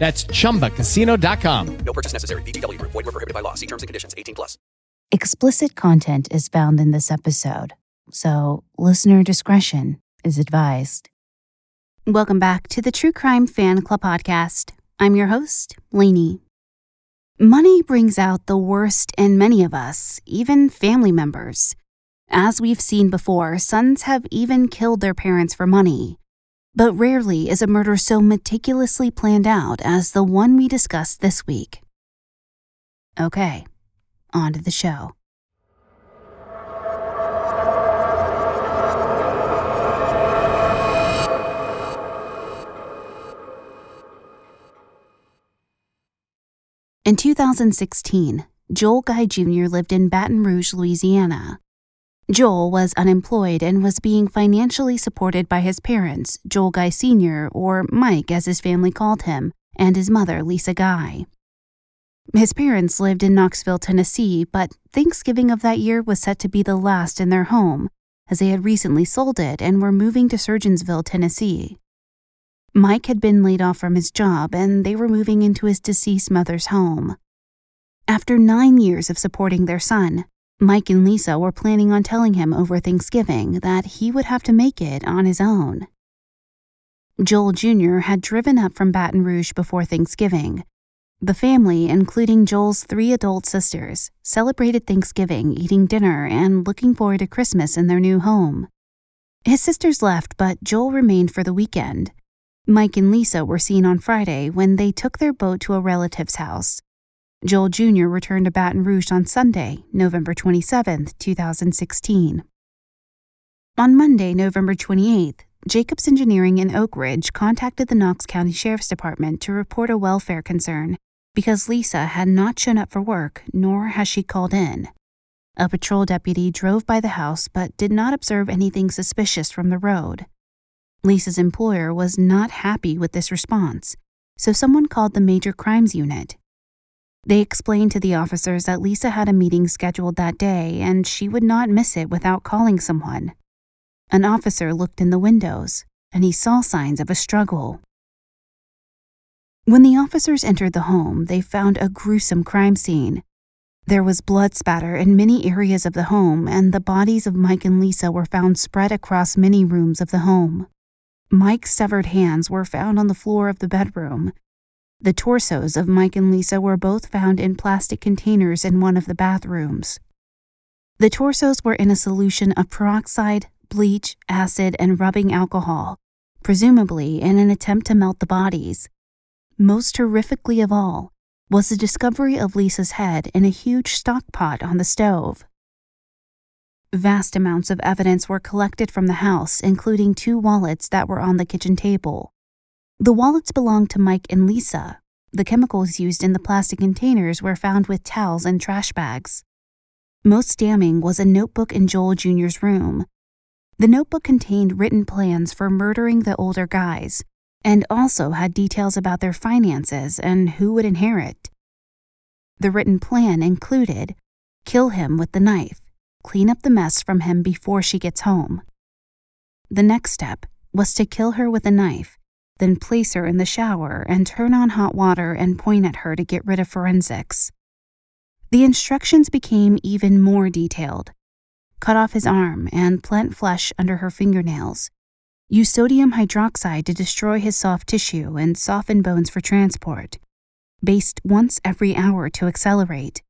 That's ChumbaCasino.com. No purchase necessary. VGW Group. Void where prohibited by law. See terms and conditions. 18+. Explicit content is found in this episode, so listener discretion is advised. Welcome back to the True Crime Fan Club podcast. I'm your host, Lainey. Money brings out the worst in many of us, even family members. As we've seen before, sons have even killed their parents for money. But rarely is a murder so meticulously planned out as the one we discussed this week. Okay, on to the show. In 2016, Joel Guy Jr. lived in Baton Rouge, Louisiana. Joel was unemployed and was being financially supported by his parents, Joel Guy Sr., or Mike as his family called him, and his mother, Lisa Guy. His parents lived in Knoxville, Tennessee, but Thanksgiving of that year was set to be the last in their home, as they had recently sold it and were moving to Surgeonsville, Tennessee. Mike had been laid off from his job, and they were moving into his deceased mother's home. After 9 years of supporting their son, Mike and Lisa were planning on telling him over Thanksgiving that he would have to make it on his own. Joel Jr. had driven up from Baton Rouge before Thanksgiving. The family, including Joel's 3 adult sisters, celebrated Thanksgiving, eating dinner, and looking forward to Christmas in their new home. His sisters left, but Joel remained for the weekend. Mike and Lisa were seen on Friday when they took their boat to a relative's house. Joel Jr. returned to Baton Rouge on Sunday, November 27, 2016. On Monday, November 28, Jacobs Engineering in Oak Ridge contacted the Knox County Sheriff's Department to report a welfare concern because Lisa had not shown up for work, nor has she called in. A patrol deputy drove by the house but did not observe anything suspicious from the road. Lisa's employer was not happy with this response, so someone called the Major Crimes Unit. They explained to the officers that Lisa had a meeting scheduled that day and she would not miss it without calling someone. An officer looked in the windows, and he saw signs of a struggle. When the officers entered the home, they found a gruesome crime scene. There was blood spatter in many areas of the home, and the bodies of Mike and Lisa were found spread across many rooms of the home. Mike's severed hands were found on the floor of the bedroom. The torsos of Mike and Lisa were both found in plastic containers in one of the bathrooms. The torsos were in a solution of peroxide, bleach, acid, and rubbing alcohol, presumably in an attempt to melt the bodies. Most horrifically of all was the discovery of Lisa's head in a huge stockpot on the stove. Vast amounts of evidence were collected from the house, including 2 wallets that were on the kitchen table. The wallets belonged to Mike and Lisa. The chemicals used in the plastic containers were found with towels and trash bags. Most damning was a notebook in Joel Jr.'s room. The notebook contained written plans for murdering the older guys, and also had details about their finances and who would inherit. The written plan included, kill him with the knife, clean up the mess from him before she gets home. The next step was to kill her with a knife, then place her in the shower and turn on hot water and point at her to get rid of forensics. The instructions became even more detailed. Cut off his arm and plant flesh under her fingernails. Use sodium hydroxide to destroy his soft tissue and soften bones for transport. Baste once every hour to accelerate.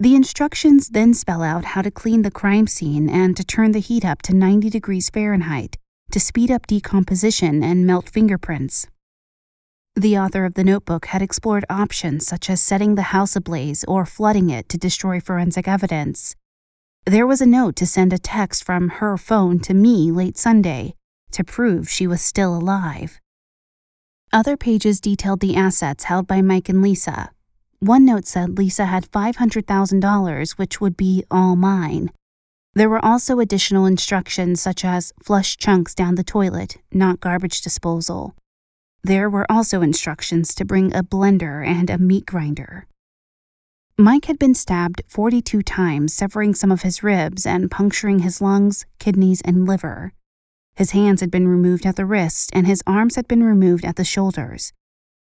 The instructions then spell out how to clean the crime scene and to turn the heat up to 90 degrees Fahrenheit to speed up decomposition and melt fingerprints. The author of the notebook had explored options such as setting the house ablaze or flooding it to destroy forensic evidence. There was a note to send a text from her phone to me late Sunday to prove she was still alive. Other pages detailed the assets held by Mike and Lisa. One note said Lisa had $500,000, which would be all mine. There were also additional instructions such as flush chunks down the toilet, not garbage disposal. There were also instructions to bring a blender and a meat grinder. Mike had been stabbed 42 times, severing some of his ribs and puncturing his lungs, kidneys, and liver. His hands had been removed at the wrists, and his arms had been removed at the shoulders.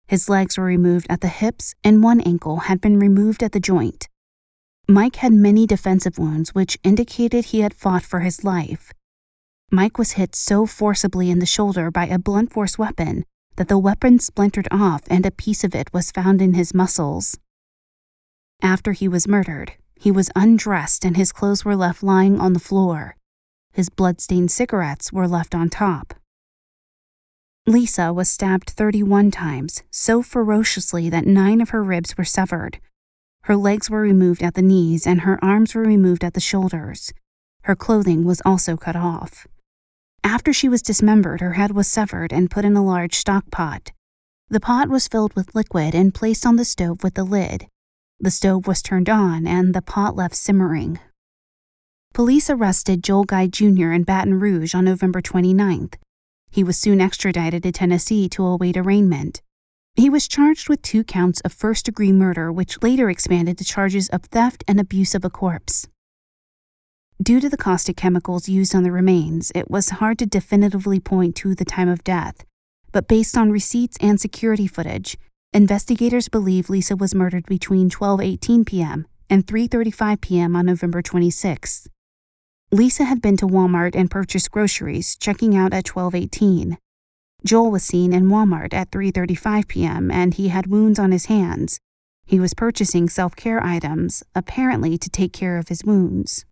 His legs were removed at the hips, and one ankle had been removed at the joint. Mike had many defensive wounds, which indicated he had fought for his life. Mike was hit so forcibly in the shoulder by a blunt force weapon that the weapon splintered off and a piece of it was found in his muscles. After he was murdered, he was undressed and his clothes were left lying on the floor. His blood-stained cigarettes were left on top. Lisa was stabbed 31 times, so ferociously that 9 of her ribs were severed. Her legs were removed at the knees and her arms were removed at the shoulders. Her clothing was also cut off. After she was dismembered, her head was severed and put in a large stock pot. The pot was filled with liquid and placed on the stove with the lid. The stove was turned on and the pot left simmering. Police arrested Joel Guy Jr. in Baton Rouge on November 29th. He was soon extradited to Tennessee to await arraignment. He was charged with 2 counts of first-degree murder, which later expanded to charges of theft and abuse of a corpse. Due to the caustic chemicals used on the remains, it was hard to definitively point to the time of death, but based on receipts and security footage, investigators believe Lisa was murdered between 12:18 p.m. and 3:35 p.m. on November 26th. Lisa had been to Walmart and purchased groceries, checking out at 12:18. Joel was seen in Walmart at 3:35 p.m. and he had wounds on his hands. He was purchasing self-care items, apparently to take care of his wounds.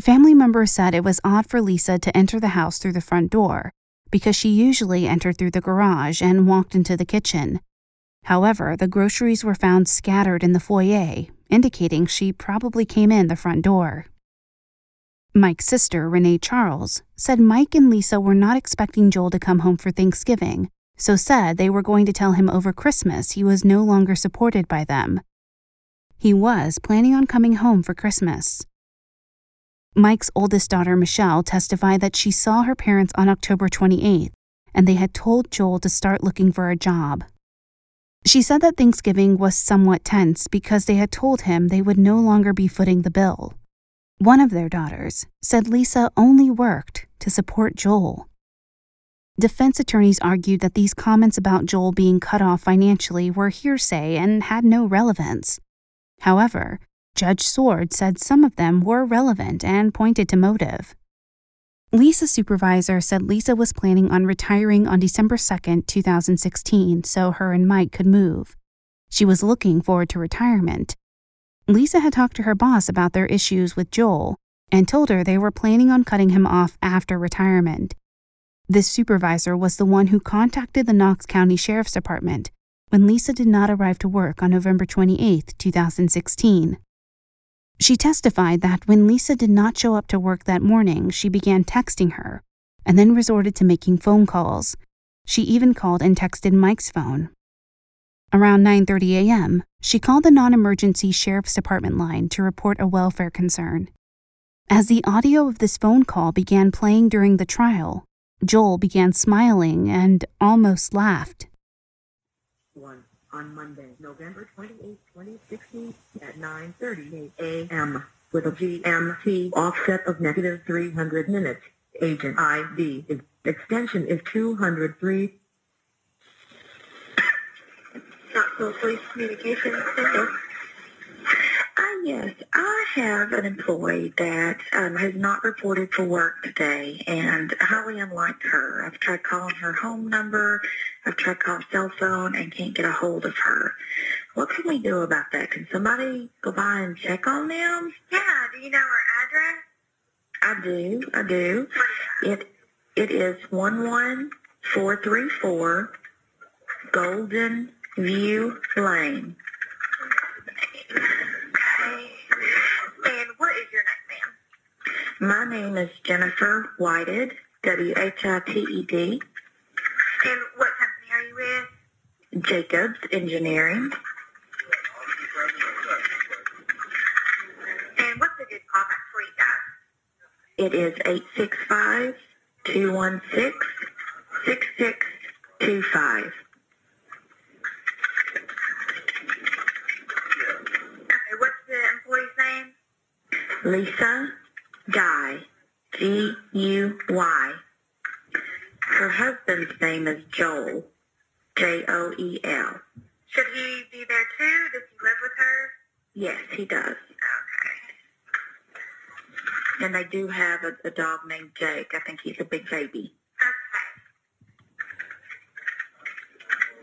Family members said it was odd for Lisa to enter the house through the front door because she usually entered through the garage and walked into the kitchen. However, the groceries were found scattered in the foyer, indicating she probably came in the front door. Mike's sister, Renee Charles, said Mike and Lisa were not expecting Joel to come home for Thanksgiving, so said they were going to tell him over Christmas he was no longer supported by them. He was planning on coming home for Christmas. Mike's oldest daughter, Michelle, testified that she saw her parents on October 28th, and they had told Joel to start looking for a job. She said that Thanksgiving was somewhat tense because they had told him they would no longer be footing the bill. One of their daughters said Lisa only worked to support Joel. Defense attorneys argued that these comments about Joel being cut off financially were hearsay and had no relevance. However, Judge Sword said some of them were relevant and pointed to motive. Lisa's supervisor said Lisa was planning on retiring on December 2, 2016, so her and Mike could move. She was looking forward to retirement. Lisa had talked to her boss about their issues with Joel and told her they were planning on cutting him off after retirement. This supervisor was the one who contacted the Knox County Sheriff's Department when Lisa did not arrive to work on November 28, 2016. She testified that when Lisa did not show up to work that morning, she began texting her and then resorted to making phone calls. She even called and texted Mike's phone. Around 9:30 a.m., she called the non-emergency Sheriff's Department line to report a welfare concern. As the audio of this phone call began playing during the trial, Joel began smiling and almost laughed. On Monday, November 28, 2016, at 9:30 a.m., with a GMT offset of negative 300 minutes. Agent ID extension is 203. Knoxville Police Communications Center. Yes, I have an employee that has not reported for work today, and highly unlike her. I've tried calling her home number, I've tried calling cell phone, and can't get a hold of her. What can we do about that? Can somebody go by and check on them? Yeah, do you know her address? I do. It is 11434 Golden View Lane. Okay. And what is your name, ma'am? My name is Jennifer Whited, W-H-I-T-E-D. And what company are you with? Jacobs Engineering. And what's a good callback for you guys? It is 865-216-6625. Lisa Guy, G-U-Y. Her husband's name is Joel, J-O-E-L. Should he be there too? Does he live with her? Yes, he does. Okay. And they do have a dog named Jake. I think he's a big baby.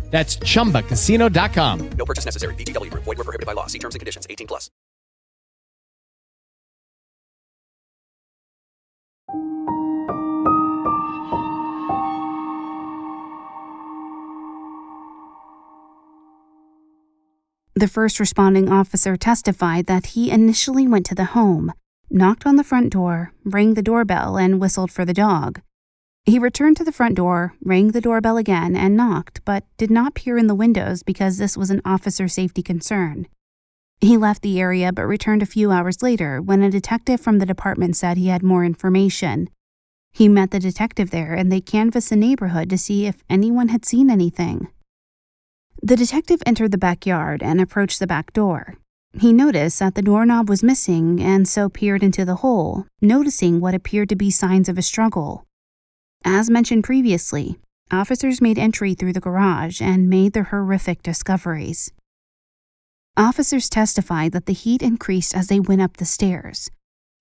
That's chumbacasino.com. No purchase necessary. VGW Group. Void where prohibited by law. See terms and conditions. 18+. The first responding officer testified that he initially went to the home, knocked on the front door, rang the doorbell, and whistled for the dog. He returned to the front door, rang the doorbell again, and knocked, but did not peer in the windows because this was an officer safety concern. He left the area but returned a few hours later when a detective from the department said he had more information. He met the detective there and they canvassed the neighborhood to see if anyone had seen anything. The detective entered the backyard and approached the back door. He noticed that the doorknob was missing and so peered into the hole, noticing what appeared to be signs of a struggle. As mentioned previously, officers made entry through the garage and made their horrific discoveries. Officers testified that the heat increased as they went up the stairs.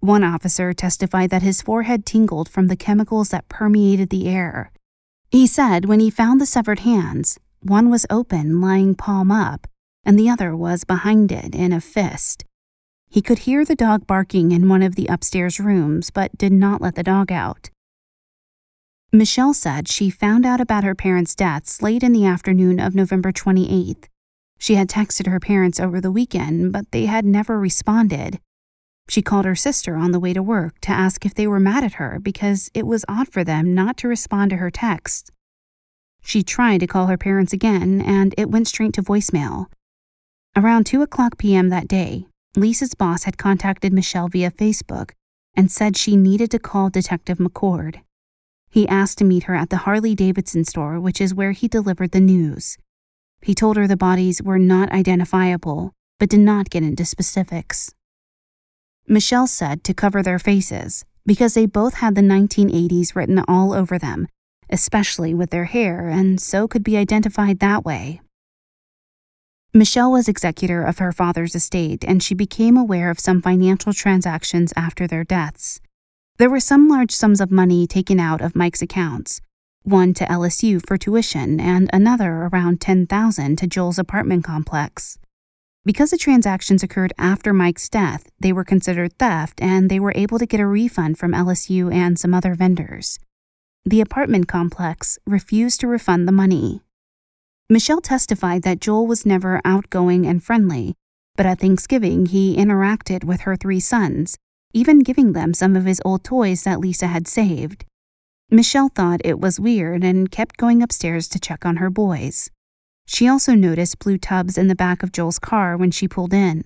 One officer testified that his forehead tingled from the chemicals that permeated the air. He said when he found the severed hands, one was open, lying palm up, and the other was behind it in a fist. He could hear the dog barking in one of the upstairs rooms, but did not let the dog out. Michelle said she found out about her parents' deaths late in the afternoon of November 28th. She had texted her parents over the weekend, but they had never responded. She called her sister on the way to work to ask if they were mad at her because it was odd for them not to respond to her texts. She tried to call her parents again, and it went straight to voicemail. Around 2 o'clock p.m. that day, Lisa's boss had contacted Michelle via Facebook and said she needed to call Detective McCord. He asked to meet her at the Harley-Davidson store, which is where he delivered the news. He told her the bodies were not identifiable, but did not get into specifics. Michelle said to cover their faces, because they both had the 1980s written all over them, especially with their hair, and so could be identified that way. Michelle was executor of her father's estate, and she became aware of some financial transactions after their deaths. There were some large sums of money taken out of Mike's accounts, one to LSU for tuition and another around $10,000 to Joel's apartment complex. Because the transactions occurred after Mike's death, they were considered theft and they were able to get a refund from LSU and some other vendors. The apartment complex refused to refund the money. Michelle testified that Joel was never outgoing and friendly, but at Thanksgiving he interacted with her three sons, even giving them some of his old toys that Lisa had saved. Michelle thought it was weird and kept going upstairs to check on her boys. She also noticed blue tubs in the back of Joel's car when she pulled in.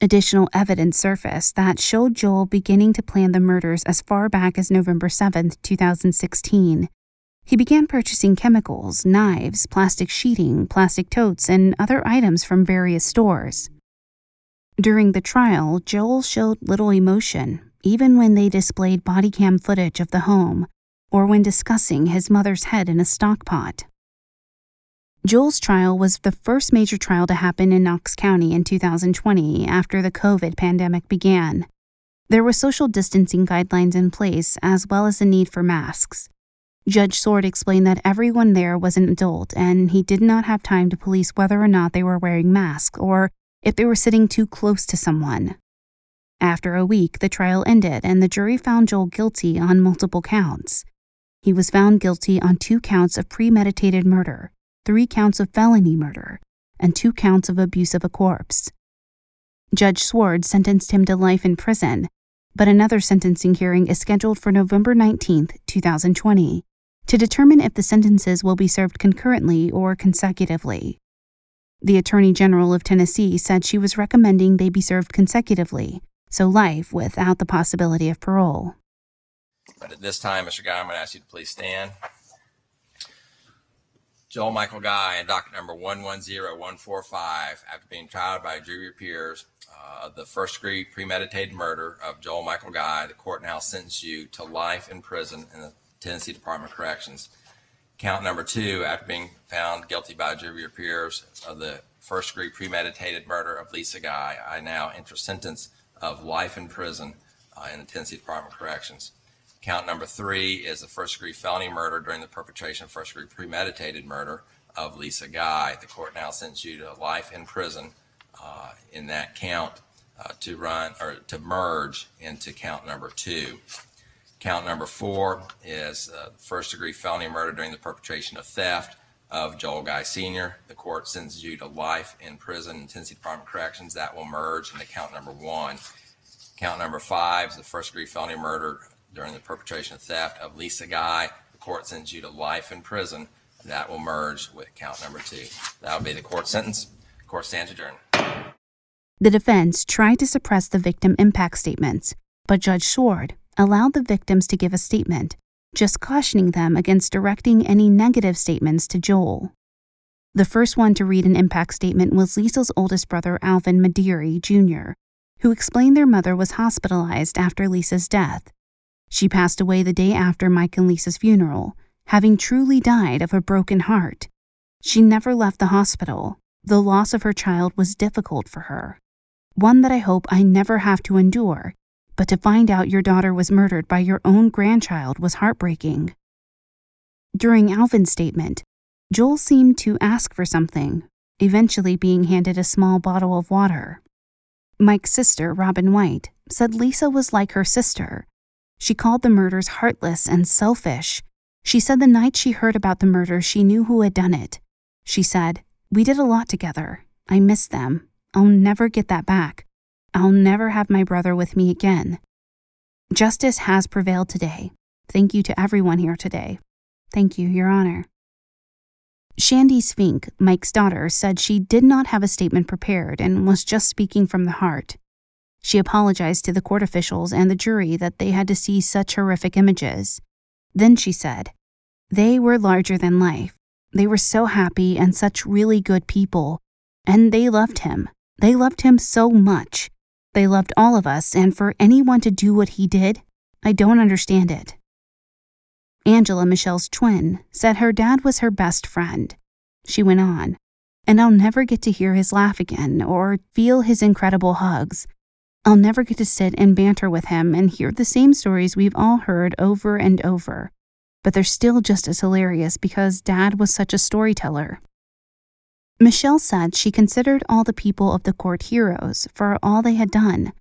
Additional evidence surfaced that showed Joel beginning to plan the murders as far back as November 7, 2016. He began purchasing chemicals, knives, plastic sheeting, plastic totes, and other items from various stores. During the trial, Joel showed little emotion, even when they displayed body cam footage of the home, or when discussing his mother's head in a stock pot. Joel's trial was the first major trial to happen in Knox County in 2020 after the COVID pandemic began. There were social distancing guidelines in place as well as the need for masks. Judge Sword explained that everyone there was an adult and he did not have time to police whether or not they were wearing masks or if they were sitting too close to someone. After a week, the trial ended and the jury found Joel guilty on multiple counts. He was found guilty on 2 counts of premeditated murder, 3 counts of felony murder, and 2 counts of abuse of a corpse. Judge Sword sentenced him to life in prison, but another sentencing hearing is scheduled for November 19, 2020, to determine if the sentences will be served concurrently or consecutively. The Attorney General of Tennessee said she was recommending they be served consecutively, so life without the possibility of parole. But at this time, Mr. Guy, I'm going to ask you to please stand. Joel Michael Guy and docket number 110145, after being tried by a jury of peers of the first degree premeditated murder of Joel Michael Guy, the court now sentences you to life in prison in the Tennessee Department of Corrections. Count number 2, after being found guilty by a jury of peers of the first-degree premeditated murder of Lisa Guy, I now enter sentence of life in prison in the Tennessee Department of Corrections. Count number 3 is a first-degree felony murder during the perpetration of first-degree premeditated murder of Lisa Guy. The court now sends you to life in prison in that count to merge into count number 2. Count number 4 is first-degree felony murder during the perpetration of theft of Joel Guy Sr. The court sends you to life in prison in Tennessee Department of Corrections. That will merge into count number 1. Count number 5 is the first-degree felony murder during the perpetration of theft of Lisa Guy. The court sends you to life in prison. That will merge with count number 2. That will be the court sentence. The court stands adjourned. The defense tried to suppress the victim impact statements, but Judge Sword allowed the victims to give a statement, just cautioning them against directing any negative statements to Joel. The first one to read an impact statement was Lisa's oldest brother, Alvin Madiri Jr., who explained their mother was hospitalized after Lisa's death. She passed away the day after Mike and Lisa's funeral, having truly died of a broken heart. She never left the hospital. The loss of her child was difficult for her. One that I hope I never have to endure, but to find out your daughter was murdered by your own grandchild was heartbreaking. During Alvin's statement, Joel seemed to ask for something, eventually being handed a small bottle of water. Mike's sister, Robin White, said Lisa was like her sister. She called the murders heartless and selfish. She said the night she heard about the murder, she knew who had done it. She said, "We did a lot together. I miss them. I'll never get that back. I'll never have my brother with me again." Justice has prevailed today. Thank you to everyone here today. Thank you, Your Honor. Shandy Sphink, Mike's daughter, said she did not have a statement prepared and was just speaking from the heart. She apologized to the court officials and the jury that they had to see such horrific images. Then she said, "They were larger than life. They were so happy and such really good people. And they loved him. They loved him so much. They loved all of us, and for anyone to do what he did, I don't understand it." Angela, Michelle's twin, said her dad was her best friend. She went on, "And I'll never get to hear his laugh again or feel his incredible hugs. I'll never get to sit and banter with him and hear the same stories we've all heard over and over. But they're still just as hilarious because Dad was such a storyteller." Michelle said she considered all the people of the court heroes for all they had done.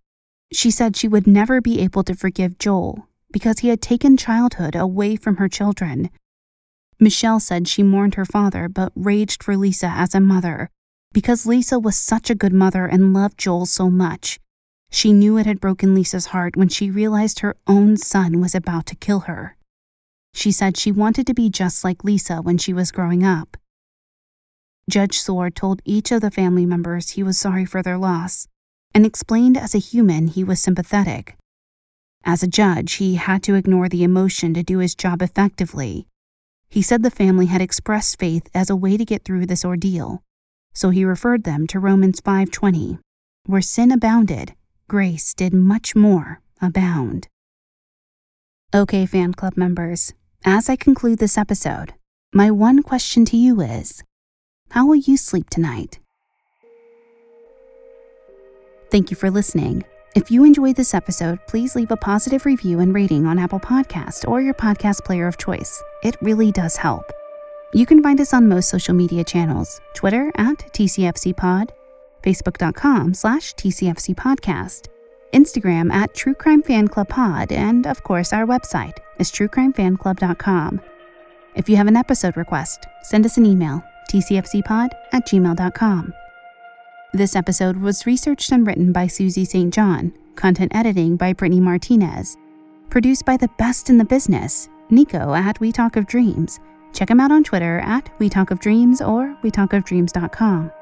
She said she would never be able to forgive Joel because he had taken childhood away from her children. Michelle said she mourned her father but raged for Lisa as a mother because Lisa was such a good mother and loved Joel so much. She knew it had broken Lisa's heart when she realized her own son was about to kill her. She said she wanted to be just like Lisa when she was growing up. Judge Sword told each of the family members he was sorry for their loss and explained as a human he was sympathetic. As a judge, he had to ignore the emotion to do his job effectively. He said the family had expressed faith as a way to get through this ordeal, so he referred them to Romans 5:20, where sin abounded, grace did much more abound. Okay, fan club members, as I conclude this episode, my one question to you is, how will you sleep tonight? Thank you for listening. If you enjoyed this episode, please leave a positive review and rating on Apple Podcasts or your podcast player of choice. It really does help. You can find us on most social media channels, Twitter @TCFCPod, Facebook.com/TCFC Podcast, Instagram @True Crime Fan Club Pod, and of course our website is truecrimefanclub.com. If you have an episode request, send us an email, tcfcpod@gmail.com. This episode was researched and written by Susie Saint John, content editing by Brittany Martinez, produced by the best in the business, Nico at We Talk of Dreams. Check him out on Twitter @We Talk of Dreams or WeTalkOfDreams.com.